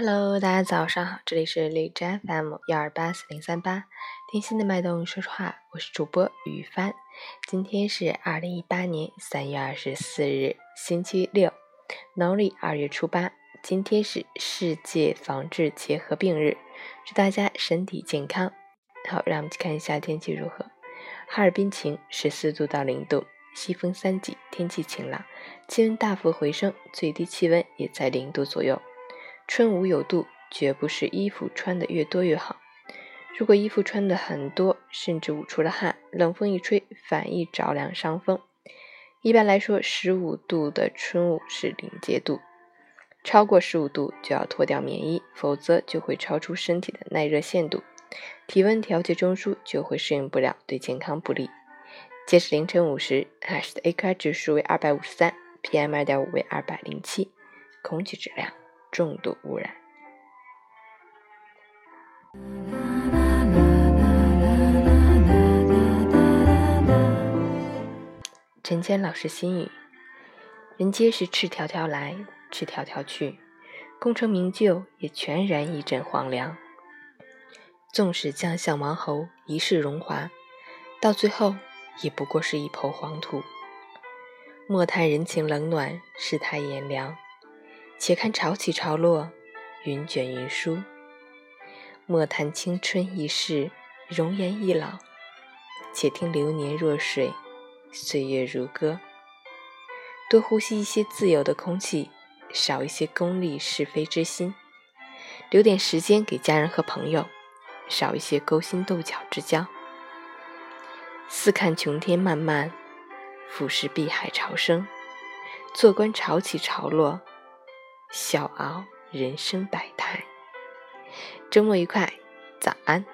Hello， 大家早上好，这里是6GFM1284038，听心的脉动说说话，我是主播雨帆。今天是2018年3月24日，星期六，农历2月初8。今天是世界防治结核病日，祝大家身体健康。好，让我们去看一下天气如何。哈尔滨晴，14度到0度，西风3级，天气晴朗，气温大幅回升，最低气温也在0度左右。春无有度，绝不是衣服穿的越多越好。如果衣服穿的很多，甚至捂出了汗，冷风一吹，反易着凉伤风。一般来说，15度的春捂是临界度，超过15度就要脱掉棉衣，否则就会超出身体的耐热限度，体温调节中枢就会适应不了，对健康不利。截止凌晨5时，海市的 AQI 指数为253， PM2.5 为207，空气质量重度污染。陈谦老师心语：人皆是赤条条来，赤条条去，功成名就也全然一枕黄粱。纵使将相王侯，一世荣华，到最后也不过是一抔黄土。莫叹人情冷暖，世态炎凉，且看潮起潮落，云卷云舒。莫叹青春易逝，容颜易老，且听流年若水，岁月如歌。多呼吸一些自由的空气，少一些功利是非之心，留点时间给家人和朋友，少一些勾心斗角之交。四看穷天漫漫，俯视碧海潮生，坐观潮起潮落，笑傲人生百态。周末愉快，早安。